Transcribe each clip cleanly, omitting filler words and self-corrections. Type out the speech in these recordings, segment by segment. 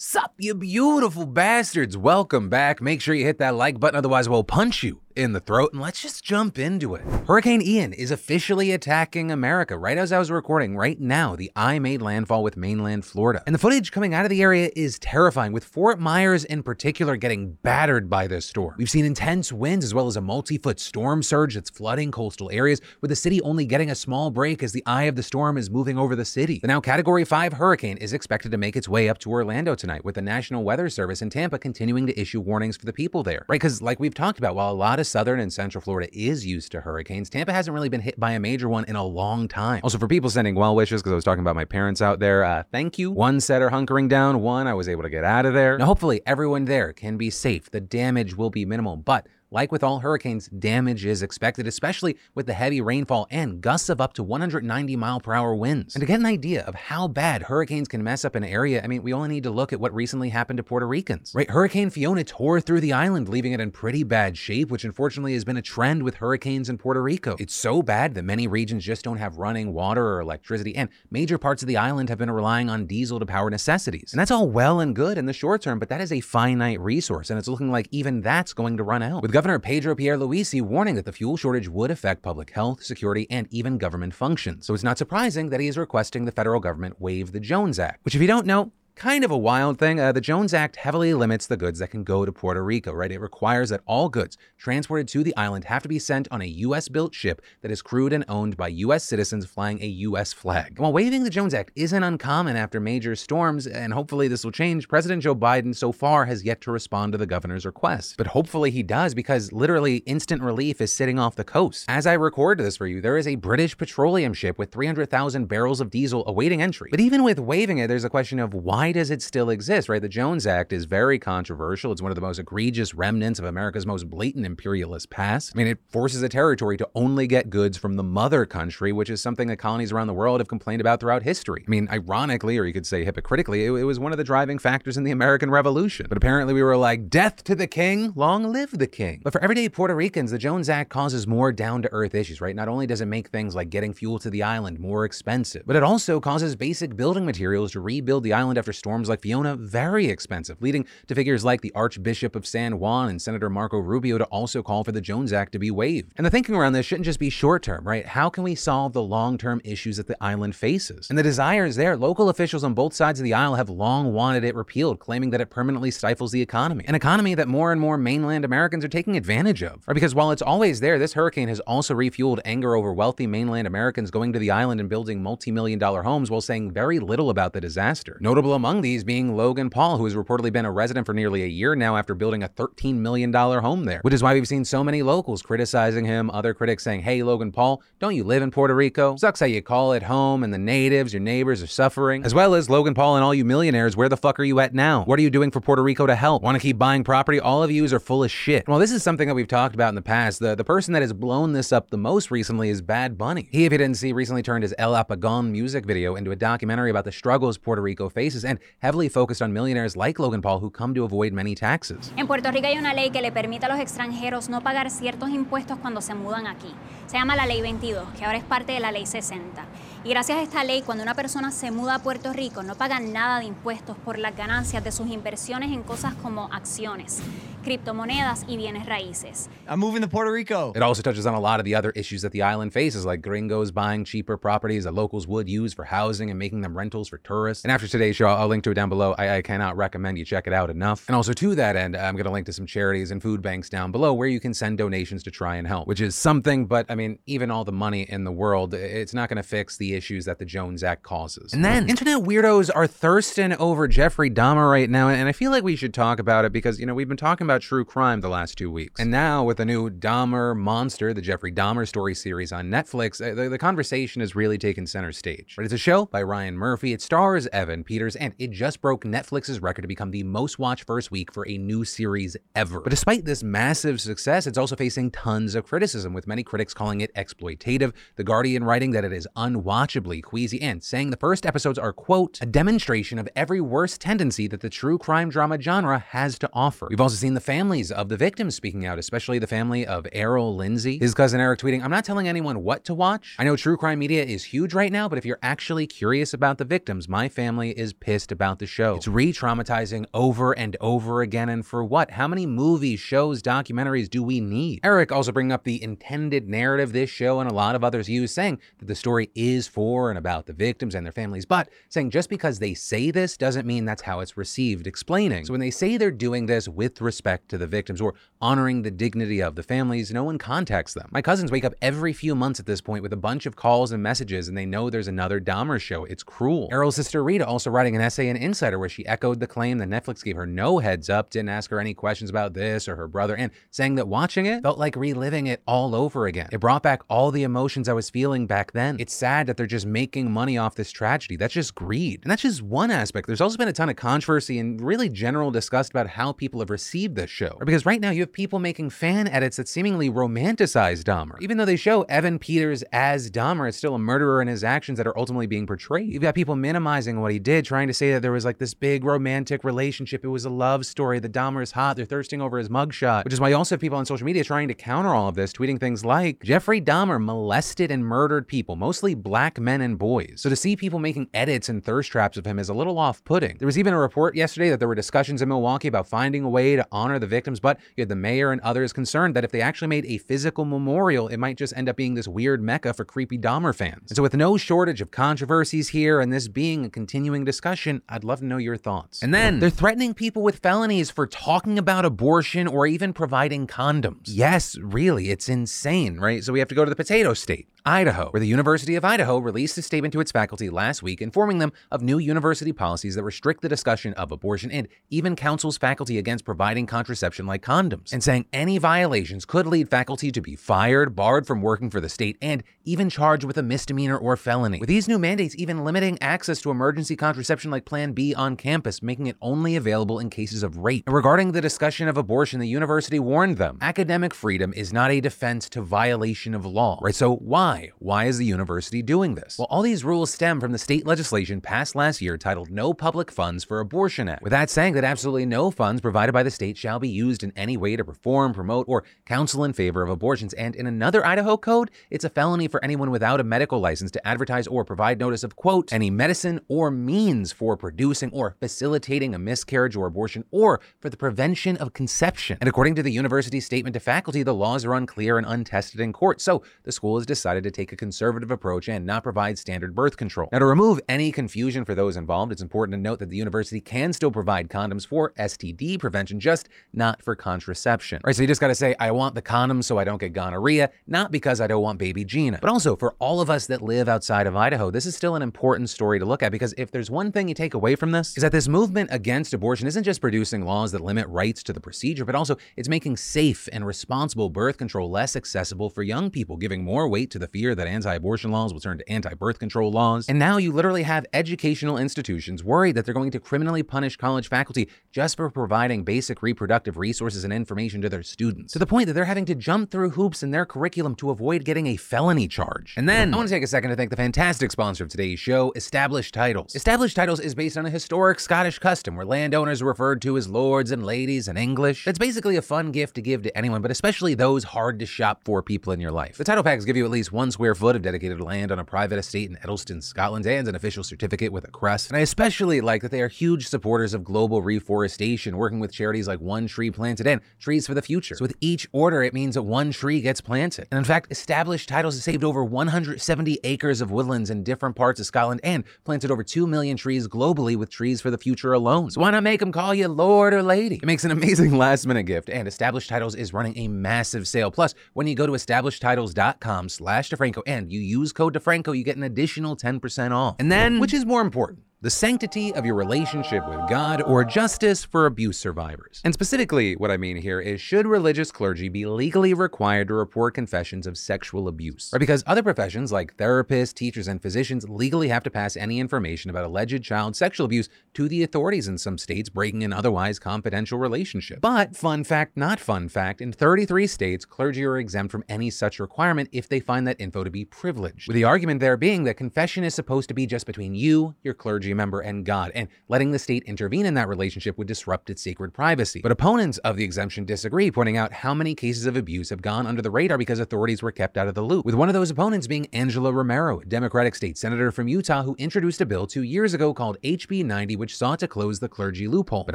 Sup, you beautiful bastards. Welcome back. Make sure you hit that like button, otherwise we'll punch you in the throat, and let's just jump into it. Hurricane Ian is officially attacking America. Right as I was recording right now, the eye made landfall with mainland Florida. And the footage coming out of the area is terrifying, with Fort Myers in particular getting battered by this storm. We've seen intense winds as well as a multi-foot storm surge that's flooding coastal areas, with the city only getting a small break as the eye of the storm is moving over the city. The now Category 5 hurricane is expected to make its way up to Orlando tonight, with the National Weather Service in Tampa continuing to issue warnings for the people there. Right, because like we've talked about, while a lot of Southern and Central Florida is used to hurricanes, Tampa hasn't really been hit by a major one in a long time. Also, for people sending well wishes, because I was talking about my parents out there, thank you. One set are hunkering down, one I was able to get out of there. Now, hopefully everyone there can be safe. The damage will be minimal, but like with all hurricanes, damage is expected, especially with the heavy rainfall and gusts of up to 190-mile-per-hour winds. And to get an idea of how bad hurricanes can mess up an area, I mean, we only need to look at what recently happened to Puerto Ricans. Right, Hurricane Fiona tore through the island, leaving it in pretty bad shape, which unfortunately has been a trend with hurricanes in Puerto Rico. It's so bad that many regions just don't have running water or electricity, and major parts of the island have been relying on diesel to power necessities. And that's all well and good in the short term, but that is a finite resource, and it's looking like even that's going to run out. With Governor Pedro Pierluisi warning that the fuel shortage would affect public health, security, and even government functions. So it's not surprising that he is requesting the federal government waive the Jones Act, which, if you don't know, kind of a wild thing. The Jones Act heavily limits the goods that can go to Puerto Rico, right? It requires that all goods transported to the island have to be sent on a U.S.-built ship that is crewed and owned by U.S. citizens flying a U.S. flag. And while waiving the Jones Act isn't uncommon after major storms, and hopefully this will change, President Joe Biden so far has yet to respond to the governor's request. But hopefully he does, because literally instant relief is sitting off the coast. As I record this for you, there is a British petroleum ship with 300,000 barrels of diesel awaiting entry. But even with waiving it, there's a question of why does it still exist, right? The Jones Act is very controversial. It's one of the most egregious remnants of America's most blatant imperialist past. I mean, it forces a territory to only get goods from the mother country, which is something that colonies around the world have complained about throughout history. I mean, ironically, or you could say hypocritically, it was one of the driving factors in the American Revolution. But apparently we were like, death to the king, long live the king. But for everyday Puerto Ricans, the Jones Act causes more down-to-earth issues, right? Not only does it make things like getting fuel to the island more expensive, but it also causes basic building materials to rebuild the island after storms like Fiona very expensive, leading to figures like the Archbishop of San Juan and Senator Marco Rubio to also call for the Jones Act to be waived. And the thinking around this shouldn't just be short-term, right? How can we solve the long-term issues that the island faces? And the desire is there. Local officials on both sides of the aisle have long wanted it repealed, claiming that it permanently stifles the economy, an economy that more and more mainland Americans are taking advantage of. Right? Because while it's always there, this hurricane has also refueled anger over wealthy mainland Americans going to the island and building multi-million-dollar homes while saying very little about the disaster. Notable among these being Logan Paul, who has reportedly been a resident for nearly a year now after building a $13 million home there, which is why we've seen so many locals criticizing him, other critics saying, hey, Logan Paul, don't you live in Puerto Rico? Sucks how you call it home and the natives, your neighbors, are suffering. As well as Logan Paul and all you millionaires, where the fuck are you at now? What are you doing for Puerto Rico to help? Want to keep buying property? All of yous are full of shit. Well, this is something that we've talked about in the past. The person that has blown this up the most recently is Bad Bunny. He, if you didn't see, recently turned his El Apagón music video into a documentary about the struggles Puerto Rico faces, and heavily focused on millionaires like Logan Paul who come to avoid many taxes. En Puerto Rico hay una ley que le permite a los extranjeros no pagar ciertos impuestos cuando se mudan aquí. Se llama la Ley 22, que ahora es parte de la Ley 60. Y gracias a esta ley, cuando una persona se muda a Puerto Rico, no pagan nada de impuestos por las ganancias de sus inversiones en cosas como acciones, criptomonedas y bienes raíces. I'm moving to Puerto Rico. It also touches on a lot of the other issues that the island faces, like gringos buying cheaper properties that locals would use for housing and making them rentals for tourists. And after today's show, I'll link to it down below. I cannot recommend you check it out enough. And also to that end, I'm going to link to some charities and food banks down below where you can send donations to try and help, which is something, but I mean, even all the money in the world, it's not going to fix the issues that the Jones Act causes. And then internet weirdos are thirsting over Jeffrey Dahmer right now, and I feel like we should talk about it because, you know, we've been talking about true crime the last 2 weeks. And now with the new Dahmer monster, the Jeffrey Dahmer story series on Netflix, the conversation has really taken center stage. But it's a show by Ryan Murphy. It stars Evan Peters, and it just broke Netflix's record to become the most watched first week for a new series ever. But despite this massive success, it's also facing tons of criticism, with many critics calling it exploitative, The Guardian writing that it is unwatchable, unwatchably queasy end, saying the first episodes are, quote, a demonstration of every worst tendency that the true crime drama genre has to offer. We've also seen the families of the victims speaking out, especially the family of Errol Lindsay. His cousin Eric tweeting, I'm not telling anyone what to watch. I know true crime media is huge right now, but if you're actually curious about the victims, my family is pissed about the show. It's re-traumatizing over and over again, and for what? How many movies, shows, documentaries do we need? Eric also bringing up the intended narrative this show and a lot of others use, saying that the story is for and about the victims and their families, but saying just because they say this doesn't mean that's how it's received, explaining. So when they say they're doing this with respect to the victims or honoring the dignity of the families, no one contacts them. My cousins wake up every few months at this point with a bunch of calls and messages, and they know there's another Dahmer show. It's cruel. Errol's sister Rita also writing an essay in Insider where she echoed the claim that Netflix gave her no heads up, didn't ask her any questions about this or her brother, and saying that watching it felt like reliving it all over again. It brought back all the emotions I was feeling back then. It's sad that they're just making money off this tragedy. That's just greed. And that's just one aspect. There's also been a ton of controversy and really general disgust about how people have received this show. Or because right now you have people making fan edits that seemingly romanticize Dahmer. Even though they show Evan Peters as Dahmer, it's still a murderer in his actions that are ultimately being portrayed. You've got people minimizing what he did, trying to say that there was like this big romantic relationship. It was a love story. The Dahmer's hot. They're thirsting over his mugshot, which is why you also have people on social media trying to counter all of this, tweeting things like, Jeffrey Dahmer molested and murdered people, mostly black men and boys. So to see people making edits and thirst traps of him is a little off-putting. There was even a report yesterday that there were discussions in Milwaukee about finding a way to honor the victims, but you had the mayor and others concerned that if they actually made a physical memorial, it might just end up being this weird mecca for creepy Dahmer fans. And so with no shortage of controversies here and this being a continuing discussion, I'd love to know your thoughts. And then they're threatening people with felonies for talking about abortion or even providing condoms. Yes, really, it's insane, right? So we have to go to the potato state, Idaho, where the University of Idaho released a statement to its faculty last week informing them of new university policies that restrict the discussion of abortion and even counsels faculty against providing contraception like condoms, and saying any violations could lead faculty to be fired, barred from working for the state, and even charged with a misdemeanor or felony. With these new mandates even limiting access to emergency contraception like Plan B on campus, making it only available in cases of rape. And regarding the discussion of abortion, the university warned them, academic freedom is not a defense to violation of law, right? So why? Why is the university doing this? Well, all these rules stem from the state legislation passed last year titled No Public Funds for Abortion Act, with that saying that absolutely no funds provided by the state shall be used in any way to perform, promote, or counsel in favor of abortions. And in another Idaho code, it's a felony for anyone without a medical license to advertise or provide notice of, quote, any medicine or means for producing or facilitating a miscarriage or abortion or for the prevention of conception. And according to the university's statement to faculty, the laws are unclear and untested in court, so the school has decided to take a conservative approach and not provide standard birth control. Now, to remove any confusion for those involved, it's important to note that the university can still provide condoms for STD prevention, just not for contraception. All right, so you just got to say, I want the condom so I don't get gonorrhea, not because I don't want baby Gina. But also for all of us that live outside of Idaho, this is still an important story to look at, because if there's one thing you take away from this, is that this movement against abortion isn't just producing laws that limit rights to the procedure, but also it's making safe and responsible birth control less accessible for young people, giving more weight to the fear that anti-abortion laws will turn to anti-birth control laws. And now you literally have educational institutions worried that they're going to criminally punish college faculty just for providing basic reproductive resources and information to their students, to the point that they're having to jump through hoops in their curriculum to avoid getting a felony charge. And then I want to take a second to thank the fantastic sponsor of today's show, Established Titles. Established Titles is based on a historic Scottish custom where landowners are referred to as lords and ladies in English. That's basically a fun gift to give to anyone, but especially those hard to shop for people in your life. The title packs give you at least 1 square foot of dedicated land on a private estate in Eddleston, Scotland, and an official certificate with a crest. And I especially like that they are huge supporters of global reforestation, working with charities like One Tree Planted and Trees for the Future. So with each order, it means that one tree gets planted. And in fact, Established Titles has saved over 170 acres of woodlands in different parts of Scotland and planted over 2 million trees globally with Trees for the Future alone. So why not make them call you Lord or Lady? It makes an amazing last minute gift, and Established Titles is running a massive sale. Plus, when you go to EstablishedTitles.com/DeFranco and you use code DeFranco, you get an additional 10% off. And then, which is more important, the sanctity of your relationship with God, or justice for abuse survivors. And specifically, what I mean here is, should religious clergy be legally required to report confessions of sexual abuse? Right, because other professions like therapists, teachers, and physicians legally have to pass any information about alleged child sexual abuse to the authorities in some states, breaking an otherwise confidential relationship. But fun fact, not fun fact, in 33 states, clergy are exempt from any such requirement if they find that info to be privileged, with the argument there being that confession is supposed to be just between you, your clergy member, and God, and letting the state intervene in that relationship would disrupt its sacred privacy. But opponents of the exemption disagree, pointing out how many cases of abuse have gone under the radar because authorities were kept out of the loop, with one of those opponents being Angela Romero, a Democratic state senator from Utah who introduced a bill 2 years ago called HB 90, which sought to close the clergy loophole. But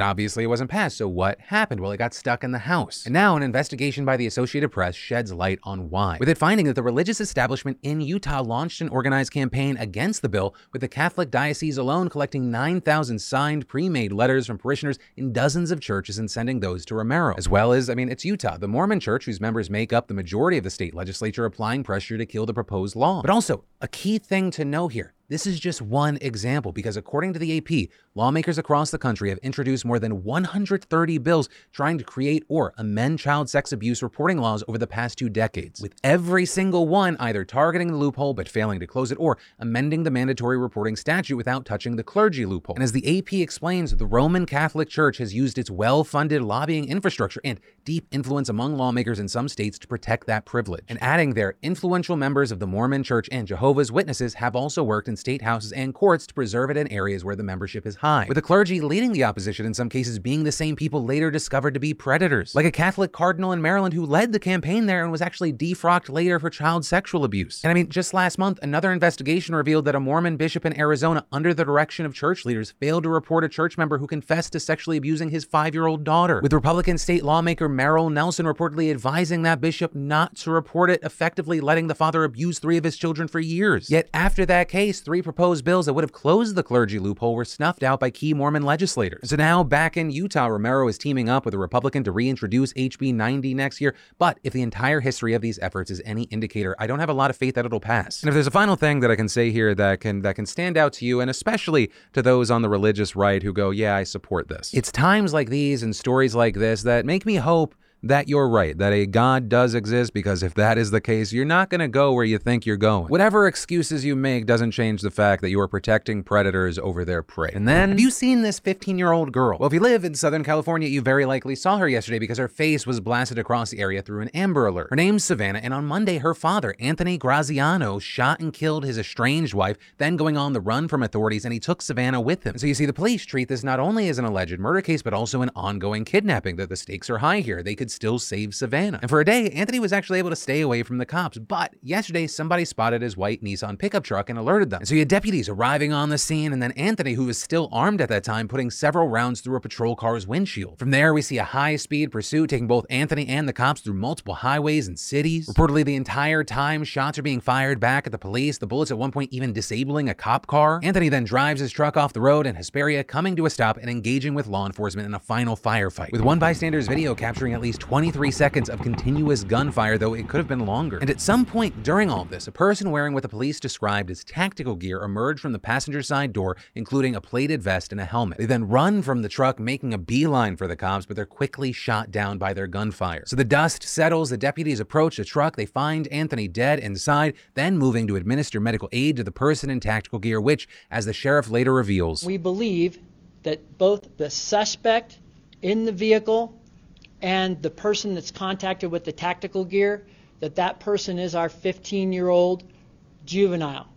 obviously it wasn't passed, so what happened? Well, it got stuck in the House. And now an investigation by the Associated Press sheds light on why, with it finding that the religious establishment in Utah launched an organized campaign against the bill, with the Catholic diocese alone collecting 9,000 signed pre-made letters from parishioners in dozens of churches and sending those to Romero. As well as, it's Utah, the Mormon Church, whose members make up the majority of the state legislature, applying pressure to kill the proposed law. But also, a key thing to know here, this is just one example, because according to the AP, lawmakers across the country have introduced more than 130 bills trying to create or amend child sex abuse reporting laws over the past 2 decades, with every single one either targeting the loophole but failing to close it, or amending the mandatory reporting statute without touching the clergy loophole. And as the AP explains, the Roman Catholic Church has used its well-funded lobbying infrastructure and deep influence among lawmakers in some states to protect that privilege. And adding there, influential members of the Mormon Church and Jehovah's Witnesses have also worked in state houses and courts to preserve it in areas where the membership is high, with the clergy leading the opposition in some cases being the same people later discovered to be predators, like a Catholic cardinal in Maryland who led the campaign there and was actually defrocked later for child sexual abuse. And just last month, another investigation revealed that a Mormon bishop in Arizona, under the direction of church leaders, failed to report a church member who confessed to sexually abusing his 5-year-old daughter, with Republican state lawmaker Merrill Nelson reportedly advising that bishop not to report it, effectively letting the father abuse 3 of his children for years. Yet after that case, 3 proposed bills that would have closed the clergy loophole were snuffed out by key Mormon legislators. So now, back in Utah, Romero is teaming up with a Republican to reintroduce HB 90 next year, but if the entire history of these efforts is any indicator, I don't have a lot of faith that it'll pass. And if there's a final thing that I can say here that can stand out to you, and especially to those on the religious right who go, yeah, I support this, it's times like these and stories like this that make me hope that you're right, that a God does exist, because if that is the case, you're not gonna go where you think you're going. Whatever excuses you make doesn't change the fact that you are protecting predators over their prey. And then, have you seen this 15-year-old girl? Well, if you live in Southern California, you very likely saw her yesterday because her face was blasted across the area through an Amber Alert. Her name's Savannah, and on Monday, her father, Anthony Graziano, shot and killed his estranged wife, then going on the run from authorities, and he took Savannah with him. And so you see, the police treat this not only as an alleged murder case, but also an ongoing kidnapping, that the stakes are high here. They could still save Savannah. And for a day, Anthony was actually able to stay away from the cops, but yesterday somebody spotted his white Nissan pickup truck and alerted them. And so you had deputies arriving on the scene, and then Anthony, who was still armed at that time, putting several rounds through a patrol car's windshield. From there, we see a high-speed pursuit taking both Anthony and the cops through multiple highways and cities. Reportedly, the entire time, shots are being fired back at the police, the bullets at one point even disabling a cop car. Anthony then drives his truck off the road in Hesperia, coming to a stop and engaging with law enforcement in a final firefight, with one bystander's video capturing at least 23 seconds of continuous gunfire, though it could have been longer. And at some point during all of this, a person wearing what the police described as tactical gear emerged from the passenger side door, including a plated vest and a helmet. They then run from the truck, making a beeline for the cops, but they're quickly shot down by their gunfire. So the dust settles, the deputies approach the truck, they find Anthony dead inside, then moving to administer medical aid to the person in tactical gear, which, as the sheriff later reveals, we believe that both the suspect in the vehicle and the person that's contacted with the tactical gear, that person is our 15-year-old juvenile,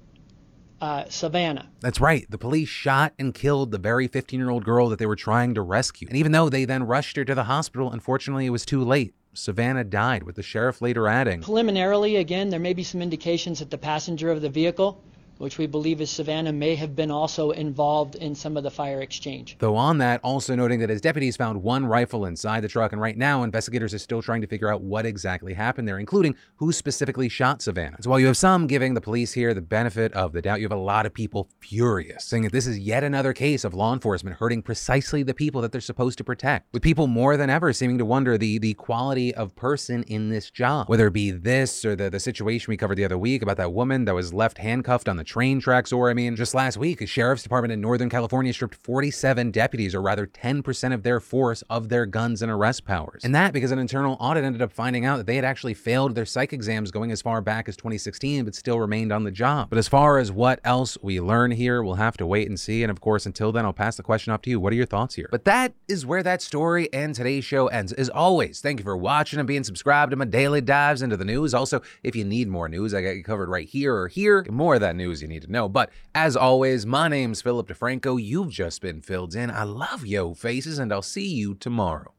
Savannah. That's right. The police shot and killed the very 15-year-old girl that they were trying to rescue. And even though they then rushed her to the hospital, unfortunately, it was too late. Savannah died, with the sheriff later adding, preliminarily, again, there may be some indications that the passenger of the vehicle, which we believe is Savannah, may have been also involved in some of the fire exchange. Though on that, also noting that his deputies found one rifle inside the truck, and right now investigators are still trying to figure out what exactly happened there, including who specifically shot Savannah. So while you have some giving the police here the benefit of the doubt, you have a lot of people furious, saying that this is yet another case of law enforcement hurting precisely the people that they're supposed to protect, with people more than ever seeming to wonder the quality of person in this job, whether it be this or the situation we covered the other week about that woman that was left handcuffed on the train tracks or, I mean, just last week, a sheriff's department in Northern California stripped 47 deputies, or rather 10% of their force, of their guns and arrest powers. And that because an internal audit ended up finding out that they had actually failed their psych exams going as far back as 2016, but still remained on the job. But as far as what else we learn here, we'll have to wait and see. And of course, until then, I'll pass the question off to you. What are your thoughts here? But that is where that story and today's show ends. As always, thank you for watching and being subscribed to my daily dives into the news. Also, if you need more news, I got you covered right here or here. Get more of that news you need to know. But as always, my name's Philip DeFranco. You've just been filled in. I love yo faces, and I'll see you tomorrow.